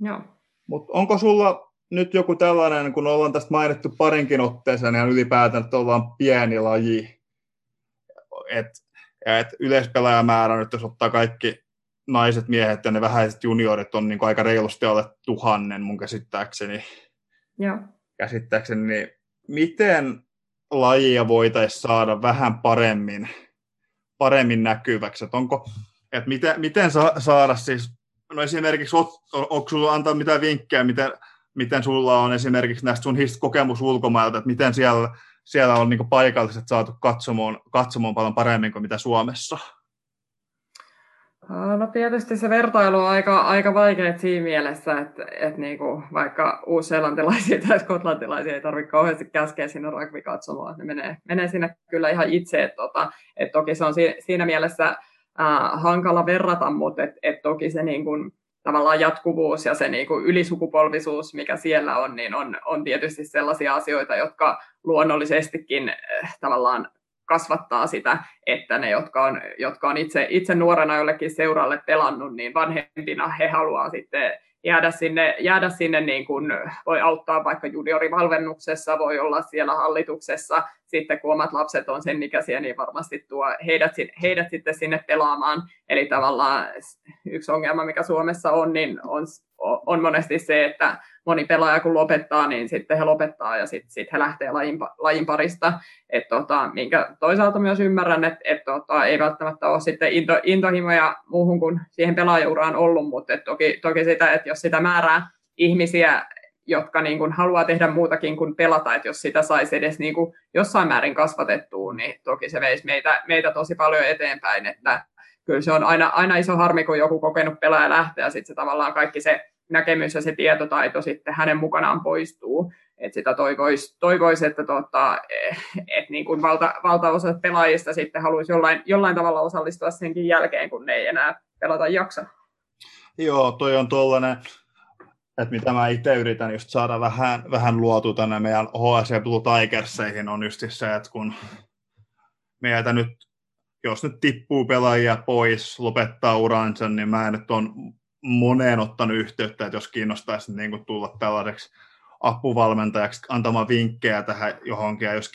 Joo. Mutta onko sulla nyt joku tällainen, kun ollaan tästä mainittu parinkin otteeseen, niin ylipäätään, että ollaan pieni laji, että yleispelaajamäärä nyt, jos ottaa kaikki naiset, miehet ja ne vähäiset juniorit on niin kuin aika reilusti alle 1000 mun käsittääkseni. Joo. Niin miten lajia voitaisiin saada vähän paremmin näkyväksi? Et onko, et miten saada siis, no esimerkiksi, onko sulla antaa mitään vinkkejä, miten sulla on esimerkiksi näistä sun kokemus ulkomailta, että miten siellä on niin kuin paikalliset saatu katsomaan paljon paremmin kuin mitä Suomessa? No tietysti se vertailu on aika vaikea siinä mielessä, että niinku vaikka uusseelantilaisia tai skotlantilaisia ei tarvitse kauheasti käskeä sinne rugby katsomaan, ne menee sinne kyllä ihan itse. Et toki se on siinä mielessä hankala verrata, mutta et toki se niinku, tavallaan jatkuvuus ja se niinku ylisukupolvisuus, mikä siellä on, niin on tietysti sellaisia asioita, jotka luonnollisestikin tavallaan kasvattaa sitä, että ne, jotka on itse nuorena jollekin seuralle pelannut, niin vanhempina he haluaa sitten jäädä sinne niin kuin voi auttaa vaikka juniorivalvennuksessa, voi olla siellä hallituksessa, sitten kun omat lapset on sen ikäisiä, niin varmasti tuo heidät sitten sinne pelaamaan. Eli tavallaan yksi ongelma, mikä Suomessa on, niin on monesti se, että moni pelaaja kun lopettaa, niin sitten he lopettaa ja sitten he lähtee lajin parista. Minkä toisaalta myös ymmärrän, että ei välttämättä ole sitten intohimoja muuhun kuin siihen pelaajauraan ollut, mutta toki sitä, että jos sitä määrää ihmisiä, jotka niin kuin haluaa tehdä muutakin kuin pelata, että jos sitä saisi edes niin kuin jossain määrin kasvatettua, niin toki se veisi meitä tosi paljon eteenpäin, että kyllä se on aina iso harmi, kun joku kokenut pelaaja lähtee, ja sitten se tavallaan kaikki se näkemys ja se tietotaito sitten hänen mukanaan poistuu. Et sitä toivoisi, että niin kuin valtaosa pelaajista sitten haluaisi jollain tavalla osallistua senkin jälkeen, kun ne ei enää pelata jaksa. Joo, toi on tuollainen, että mitä mä itse yritän just saada vähän luotua tänne meidän HSC Blue Tigerseihin on just se, että kun meitä nyt, jos nyt tippuu pelaajia pois, lopettaa uransa, niin mä nyt on moneen ottanut yhteyttä, että jos kiinnostaisi niin kuin tulla tällaiseksi apuvalmentajaksi antamaan vinkkejä tähän johonkin, ja jos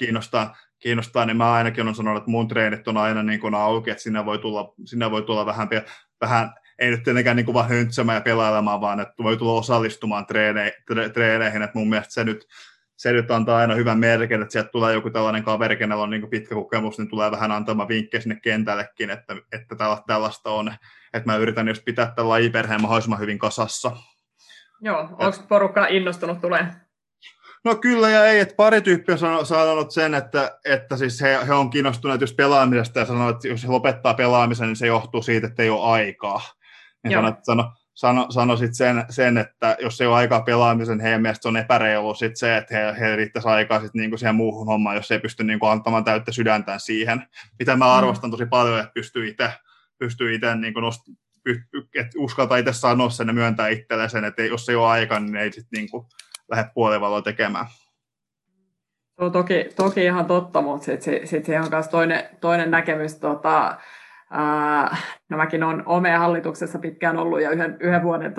kiinnostaa, niin mä ainakin on sanonut, että mun treenit on aina niin kuin auki, että sinä voi tulla vähän ei nyt tietenkään niin kuin vaan höntsämään ja pelailemaan, vaan että voi tulla osallistumaan treeneihin, että mun mielestä se nyt antaa aina hyvän merkin, että sieltä tulee joku tällainen kaveri, kenellä on niin pitkä kokemus, niin tulee vähän antamaan vinkkejä sinne kentällekin, että tällaista on. Että mä yritän just pitää tämän lajiperheen mahdollisimman hyvin kasassa. Joo, onko porukka innostunut tulee? No kyllä ja ei, että pari tyyppiä on sanonut sen, että siis he on kiinnostuneet just pelaamisesta ja sanoo, että jos he lopettaa pelaamisen, niin se johtuu siitä, että ei ole aikaa. Niin sanoo, sano sitten sen, että jos ei ole aikaa pelaamisen, heidän mielestä on epäreilu sitten se, että he riittäisi aikaa sitten niinku siihen muuhun hommaan, jos ei pysty niinku antamaan täyttä sydäntään siihen, mitä mä arvostan tosi paljon, että pystyy itse niinku että uskaltaa itse sanoa sen ja myöntää itselleen sen, että jos ei ole aikaa, niin ei sitten niinku lähde puolivaloa tekemään. No toki ihan totta, mutta sitten on myös toinen näkemys. No mäkin olen omeen hallituksessa pitkään ollut ja yhden vuoden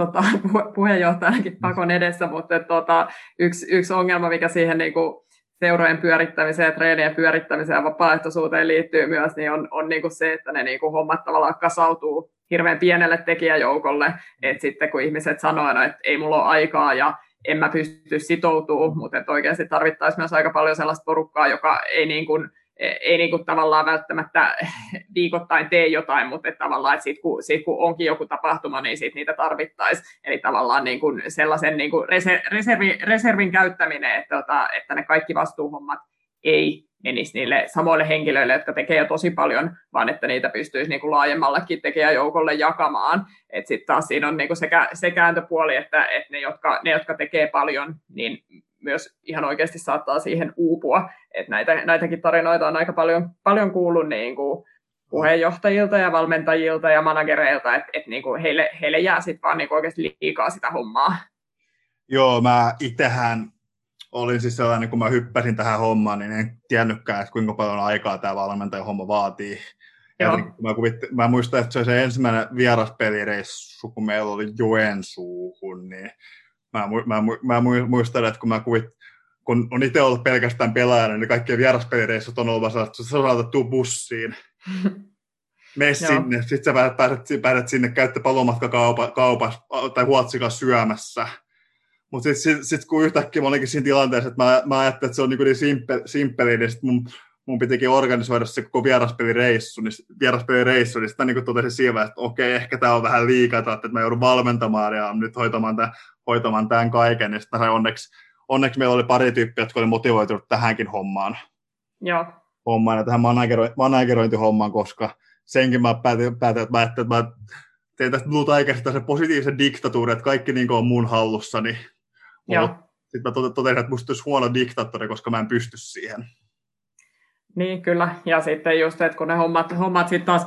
puheenjohtajanakin pakon edessä, mutta yksi ongelma, mikä siihen niinku seurojen pyörittämiseen, treenien pyörittämiseen ja vapaaehtoisuuteen liittyy myös, niin on niinku se, että ne niinku hommat tavallaan kasautuu hirveän pienelle tekijäjoukolle, että sitten kun ihmiset sanoo, että ei mulla ole aikaa ja en mä pysty sitoutumaan, mutta oikeasti tarvittaisiin myös aika paljon sellaista porukkaa, joka ei niin kuin tavallaan välttämättä viikoittain tee jotain, mutta että tavallaan, että sit kun onkin joku tapahtuma, niin sit niitä tarvittaisiin. Eli tavallaan niin kuin sellaisen niin kuin reservin käyttäminen, että ne kaikki vastuuhommat ei menisi niille samoille henkilöille, jotka tekee jo tosi paljon, vaan että niitä pystyisi niin kuin laajemmallekin tekijäjoukolle jakamaan. Että sitten taas siinä on niin kuin se kääntöpuoli, että ne, jotka tekee paljon, niin myös ihan oikeasti saattaa siihen uupua, että näitäkin tarinoita on aika paljon kuullut niin kuin puheenjohtajilta ja valmentajilta ja managereilta, että niin kuin heille jää sitten vaan niin kuin oikeasti liikaa sitä hommaa. Joo, mä itsehän olin siis sellainen, kun mä hyppäsin tähän hommaan, niin en tiennytkään, että kuinka paljon aikaa tämä valmentajahomma vaatii. Ja niin, mä muistan, että se oli se ensimmäinen vieraspelireissu, kun meillä oli Joensuuhun, niin mä muistan, että kun on itse ollut pelkästään pelaajana, niin kaikkien vieraspelireissut on ollut, että sä saatettua bussiin, mene sinne, sitten sä pääset sinne, käytte palomatkakaupassa tai Huotsikaa syömässä. Mutta sitten kun yhtäkkiä mä olinkin siinä tilanteessa, että mä ajattelin, että se on niin simppeli, niin sitten mun pitikin organisoida se koko vieraspelireissu, niin sitten mä niin totesin siinä, että okei, ehkä tämä on vähän liikaa, että mä joudun valmentamaan ja nyt hoitamaan tämän kaiken, niin sitten onneksi meillä oli pari tyyppiä, jotka oli motivoitunut tähänkin hommaan ja tähän managerointihommaan, koska senkin mä päätin, että mä tein tästä Blue Tigerista se positiivisen diktatuurin, että kaikki niin on mun hallussani. Sitten mä totesin, että musta olisi huono diktaattori, koska mä en pysty siihen. Niin, kyllä. Ja sitten just, että kun ne hommat sitten taas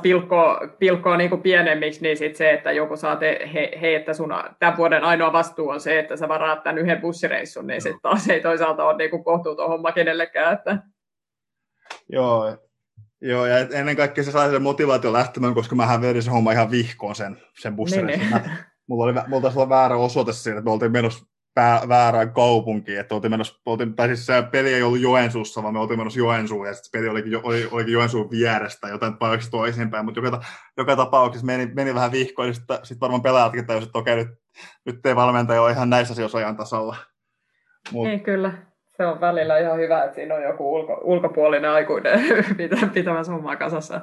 pilkkoo niinku pienemmiksi, niin sitten se, että joku saa että sun tämän vuoden ainoa vastuu on se, että sä varaat tämän yhden bussireissun, niin sitten taas ei toisaalta ole niinku kohtuuton homma kenellekään. Että. Joo, ja ennen kaikkea se sai sen motivaation lähtemään, koska mähän vedin sen homman ihan vihkoon sen bussireissun. Niin. Mulla taisi olla väärä osoite siinä, että me oltiin menossa väärään kaupunkiin, että siis se peli ei ollut Joensuussa, vaan me oltiin menossa Joensuun, ja sitten peli olikin Joensuun vierestä, joten paikaksi toisinpäin, mutta joka tapauksessa meni vähän vihkoon, ja sitten varmaan pelaajatkin täysin, että okei, nyt ei valmentaja ole ihan näissä asioissa ajan tasalla. Niin, kyllä. Se on välillä ihan hyvä, että siinä on joku ulkopuolinen aikuinen pitämässä hommaa kasassa.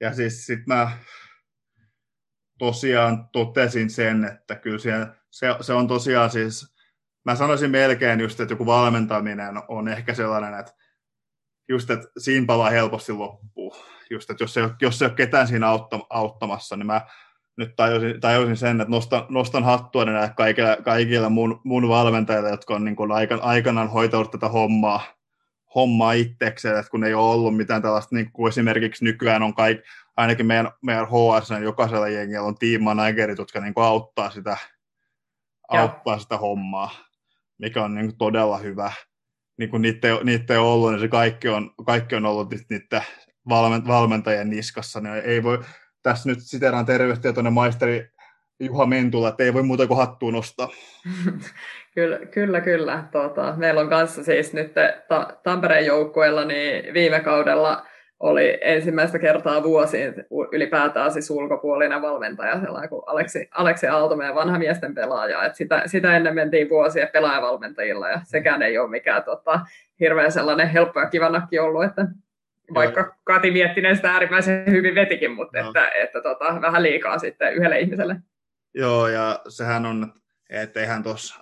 Ja siis sitten mä tosiaan totesin sen, että kyllä siellä se on tosiaan siis, mä sanoisin melkein just, että joku valmentaminen on ehkä sellainen, että just, että siinä palaa helposti loppuu. Just, että jos ei ole ketään siinä auttamassa, niin mä nyt tajusin sen, että nostan hattua näille kaikille mun valmentajille, jotka on niin kuin aikanaan hoitanut tätä hommaa itsekseen, että kun ei ole ollut mitään tällaista, niin kuin esimerkiksi nykyään on kaikki, ainakin meidän HR:n jokaisella jengillä on team-managerit, jotka niin kuin auttaa sitä hommaa, mikä on niin todella hyvä. Niin kun niitä ei ollut, niin se kaikki on ollut niiden valmentajien niskassa. Niin ei voi, tässä nyt siteraan terveystietoinen maisteri Juha Mentula, että ei voi muuta kuin hattuun nostaa. Kyllä. Meillä on kanssa siis nyt Tampereen joukkueella niin viime kaudella oli ensimmäistä kertaa vuosiin ylipäätään siis ulkopuolinen valmentaja, sellainen kuin Aleksi Aalto, meidän vanha miesten pelaaja. Et sitä ennen mentiin vuosia pelaajavalmentajilla, ja sekään ei ole mikään hirveän sellainen helppo ja kivanakki ollut, että vaikka Kati Miettinen sitä äärimmäisen hyvin vetikin, mutta että vähän liikaa sitten yhdelle ihmiselle. Joo, ja sehän on, että eihän tuossa,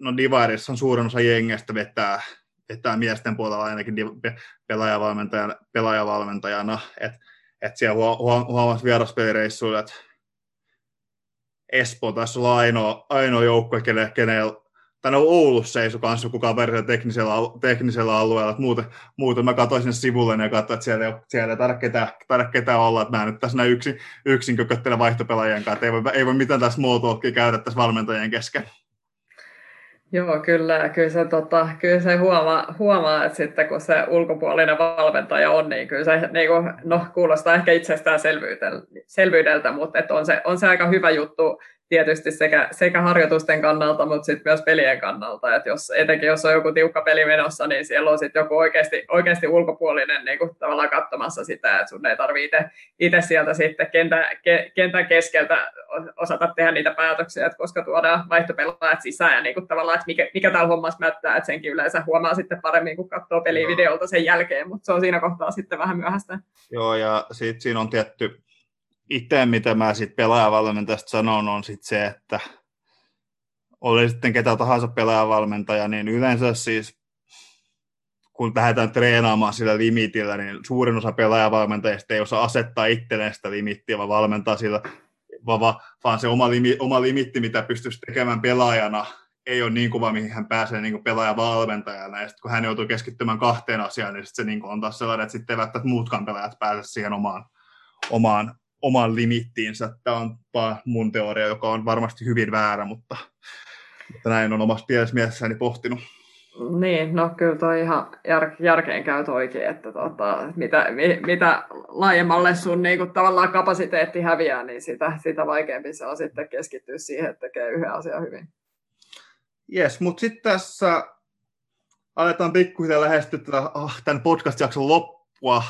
no Divarissa on suurin osa jengestä vetää miesten puolella ainakin pelaajavalmentajana, että siellä huomasi vieraspelireissuilla, että Espoo taisi olla ainoa joukkue, kenellä tänne Oulussa ei sun kanssa kukaan pärjää teknisellä alueella. Muuten mä katsoin sinne sivulle ja katsoin, että siellä ei taida ketään olla. Että mä nyt tässä näin yksin kököttelen vaihtopelaajien kanssa. Ei voi mitään tässä small talkia käydä tässä valmentajien kesken. Joo, kyllä se huomaa, että sitten kun se ulkopuolinen valmentaja on, niin kyllä se kuulostaa ehkä itsestäänselvyydeltä, mutta että on se aika hyvä juttu tietysti sekä harjoitusten kannalta, mutta sitten myös pelien kannalta. Että etenkin jos on joku tiukka peli menossa, niin siellä on sitten joku oikeasti ulkopuolinen niin kuin tavallaan katsomassa sitä, että sun ei tarvitse itse sieltä sitten kentän keskeltä osata tehdä niitä päätöksiä, että koska tuodaan vaihtopelaajat sisään ja niin kuin tavallaan, että mikä täällä hommassa mättää, että senkin yleensä huomaa sitten paremmin, kun katsoo pelivideolta sen jälkeen, mutta se on siinä kohtaa sitten vähän myöhäistä. Joo, ja sitten siinä on tietty itse, mitä mä sitten pelaajavalmentajasta sanon, on sitten se, että oli sitten ketä tahansa pelaajavalmentaja, niin yleensä siis, kun lähdetään treenaamaan sillä limitillä, niin suurin osa pelaajavalmentajista ei osaa asettaa itselleen sitä limittiä, vaan valmentaa sillä, vaan se oma limitti, mitä pystyisi tekemään pelaajana, ei ole niin kova, mihin hän pääsee niin pelaajavalmentajana. Ja sitten kun hän joutuu keskittymään kahteen asiaan, niin sitten se niin on taas sellainen, että sitten ei välttämättä muutkaan pelaajat pääse siihen omaan limittiinsä. Tämä on mun teoria, joka on varmasti hyvin väärä, mutta näin on omassa pienessä mielessäni pohtinut. Niin, no kyllä toi ihan järkeen käy toikin, että mitä laajemmalle sun niin kuin tavallaan kapasiteetti häviää, niin sitä vaikeampi se on sitten keskittyä siihen, että tekee yhden asian hyvin. Jes, mutta sitten tässä aletaan pikkuhiljaa lähestyä tämän podcast-jakson loppua.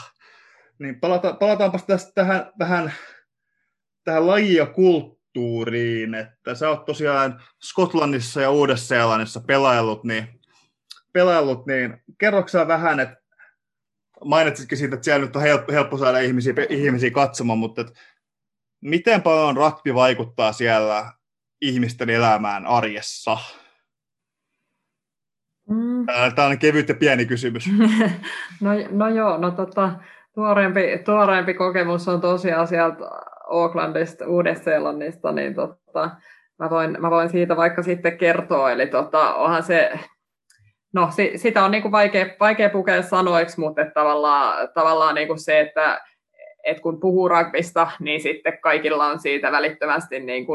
Niin palataanpas tästä tähän lajiin ja kulttuuriin, että sä oot tosiaan Skotlannissa ja Uudessa-Seelannissa pelaillut, niin kerroksä vähän, että mainitsitkin siitä, että siellä nyt on helppo saada ihmisiä katsomaan, mutta että miten paljon rugby vaikuttaa siellä ihmisten elämään arjessa? Tämä on kevyt ja pieni kysymys. Tuoreempi kokemus on tosiaan sieltä Aucklandista, Uudesta-Seelannista, niin mä voin siitä vaikka sitten kertoa. Eli onhan se, no sitä on niinku vaikea pukea sanoiksi, mutta tavallaan niinku se, että kun puhuu rugbysta, niin sitten kaikilla on siitä välittömästi niinku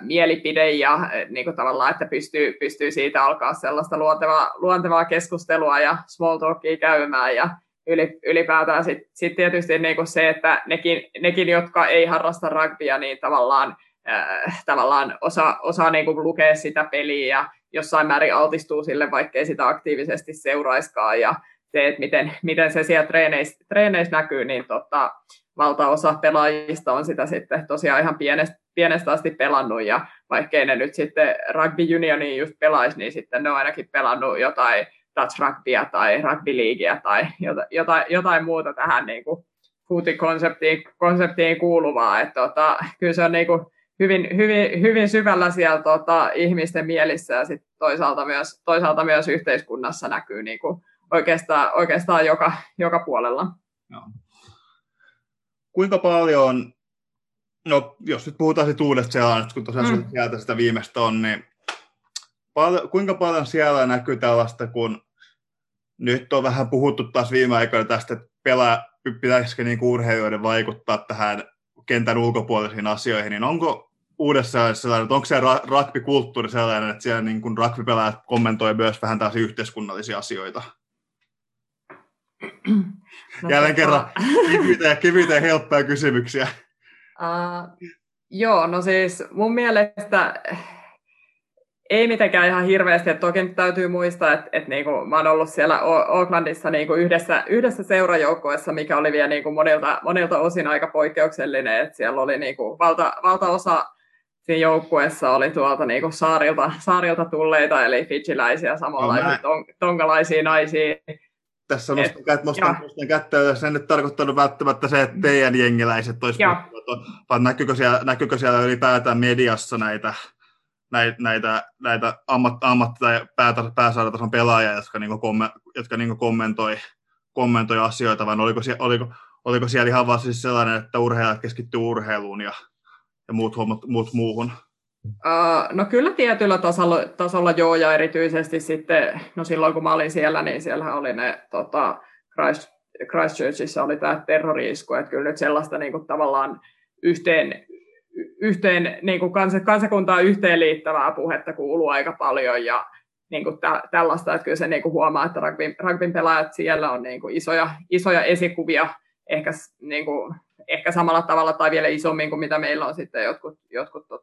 mielipide ja niin kuin tavallaan, että pystyy siitä alkaa sellaista luontevaa keskustelua ja small talkia käymään ja ylipäätään sit tietysti niin kuin se, että nekin, jotka ei harrasta rugbya, niin tavallaan osaa niin kuin lukea sitä peliä ja jossain määrin altistuu sille, vaikkei sitä aktiivisesti seuraiskaan. Ja se, että miten se siellä treeneissä näkyy, niin valtaosa pelaajista on sitä sitten tosiaan ihan pienestä asti pelannut, ja vaikkei ne nyt sitten rugby unioniin just pelaisi, niin sitten ne on ainakin pelannut jotain touch rugbya tai rugby leaguea tai jotain muuta tähän niin kuin footy-konseptiin kuuluvaa. Että kyllä se on niin kuin hyvin syvällä siellä ihmisten mielissä ja sit toisaalta myös yhteiskunnassa näkyy niin kuin oikeastaan joka puolella. No. Kuinka paljon, no jos nyt puhutaan siitä Uudesta-Seelannista, kun tosiaan sieltä sitä viimeistä on, niin kuinka paljon siellä näkyy tällaista, kun nyt on vähän puhuttu taas viime aikoina tästä, että pitäisikö niin urheilijoiden vaikuttaa tähän kentän ulkopuolisiin asioihin, niin onko Uudessa-Seelannissa sellainen, että onko siellä rugby-kulttuuri sellainen, että siellä niin kuin rugby-pelaajat kommentoi myös vähän tällaisia yhteiskunnallisia asioita? No, jälleen kerran kevyitä ja helppoja kysymyksiä. Joo, no siis mun mielestä ei mitenkään ihan hirveästi, että toki nyt täytyy muistaa, että niinku, mä oon ollut siellä Aucklandissa niinku yhdessä seurajoukkueessa, mikä oli vielä niinku monilta osin aika poikkeuksellinen, että siellä oli niinku valtaosa siinä joukkueessa oli tuolta niinku saarilta tulleita, eli fidjiläisiä, samanlaisia tongalaisia naisia. Tässä nostan kättä, jos en nyt tarkoittanut välttämättä se, että teidän jengiläiset olisi puhuttu, vaan näkyykö siellä ylipäätään mediassa näitä ammatti- tai pääsarjatason pelaajia, jotka kommentoi asioita, vai oliko siellä ihan vaan siis sellainen, että urheilijat keskittyy urheiluun ja ja muut muuhun? No kyllä tietyllä tasolla joo, ja erityisesti sitten, no silloin kun mä olin siellä, niin siellähän oli ne Christchurchissa oli tämä terrori-isku, että kyllä nyt sellaista niin kuin tavallaan yhteen niin kuin kansakuntaa yhteenliittävää puhetta kuuluu aika paljon ja niin kuin tällaista, että kyllä se niin kuin huomaa, että rugbyn pelaajat siellä on niin kuin isoja esikuvia ehkä samalla tavalla tai vielä isommin kuin mitä meillä on sitten jotkut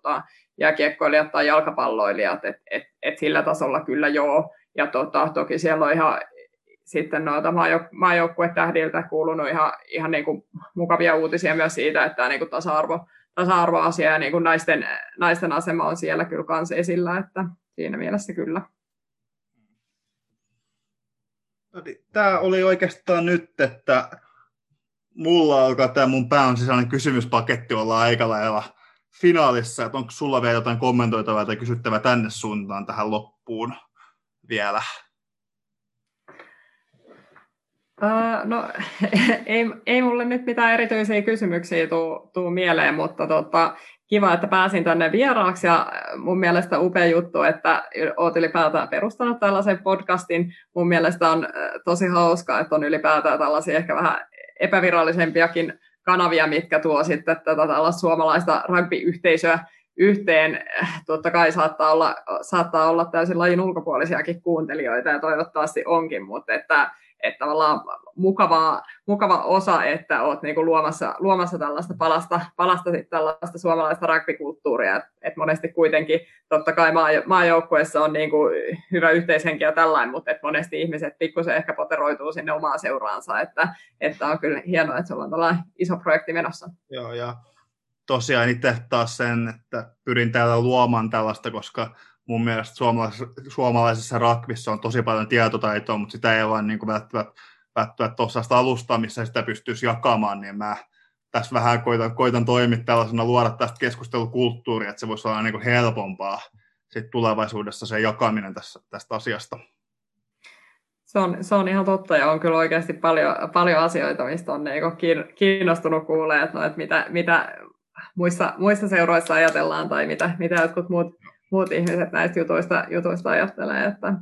jääkiekkoilijat tai jalkapalloilijat, et sillä tasolla kyllä joo, ja toki siellä on ihan sitten noilta maajoukkuetähdiltä kuulunut ihan niin kuin mukavia uutisia myös siitä, että niin kuin tasa-arvoasia ja niin kuin naisten asema on siellä kyllä kans esillä, että siinä mielessä kyllä. Tämä oli oikeastaan nyt, että mulla alkaa tämä mun pään sisäinen kysymyspaketti olla aika lailla finaalissa, että onko sulla vielä jotain kommentoitavaa tai kysyttävää tänne suuntaan tähän loppuun vielä? No ei mulle nyt mitään erityisiä kysymyksiä tuu mieleen, mutta kiva, että pääsin tänne vieraaksi ja mun mielestä upea juttu, että oot ylipäätään perustanut tällaisen podcastin. Mun mielestä on tosi hauskaa, että on ylipäätään tällaisia ehkä vähän epävirallisempiakin kanavia, mitkä tuo sitten tätä tällaista suomalaista rugby-yhteisöä yhteen. Totta kai saattaa olla täysin lajin ulkopuolisiakin kuuntelijoita ja toivottavasti onkin, mutta että tavallaan mukava osa, että olet niinku luomassa tällaista palasta tällaista suomalaista rugbykulttuuria, että monesti kuitenkin totta kai maajoukkueessa on niinku hyvä yhteishenki ja tällainen, mutta että monesti ihmiset pikkusen ehkä poteroituu sinne omaan seuraansa, että on kyllä hienoa, että sulla on tällainen iso projekti menossa. Joo, ja tosiaan itse taas sen, että pyrin täällä luomaan tällaista, koska mun mielestä suomalaisessa rugbyssä on tosi paljon tietotaitoa, mutta sitä ei vaan niin välttämättä tuossa alusta, missä sitä pystyisi jakamaan, niin mä tässä vähän koitan toimia tällaisena, luoda tästä keskustelukulttuuria, että se voisi olla niin kuin helpompaa sit tulevaisuudessa se jakaminen tästä asiasta. Se on ihan totta, ja on kyllä oikeasti paljon asioita, mistä on niin kuin kiinnostunut kuulee, että mitä muissa seuroissa ajatellaan tai mitä jotkut muut ihmiset näistä jutuista ajattelee, että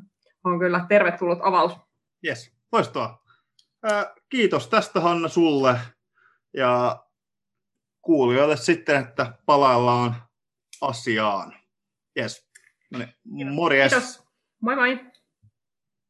on kyllä tervetullut avaus. Jes, loistavaa. Kiitos tästä, Hanna, sulle ja kuulijoille sitten, että palaillaan asiaan. Jes, no niin, morjes. Kiitos, moi moi.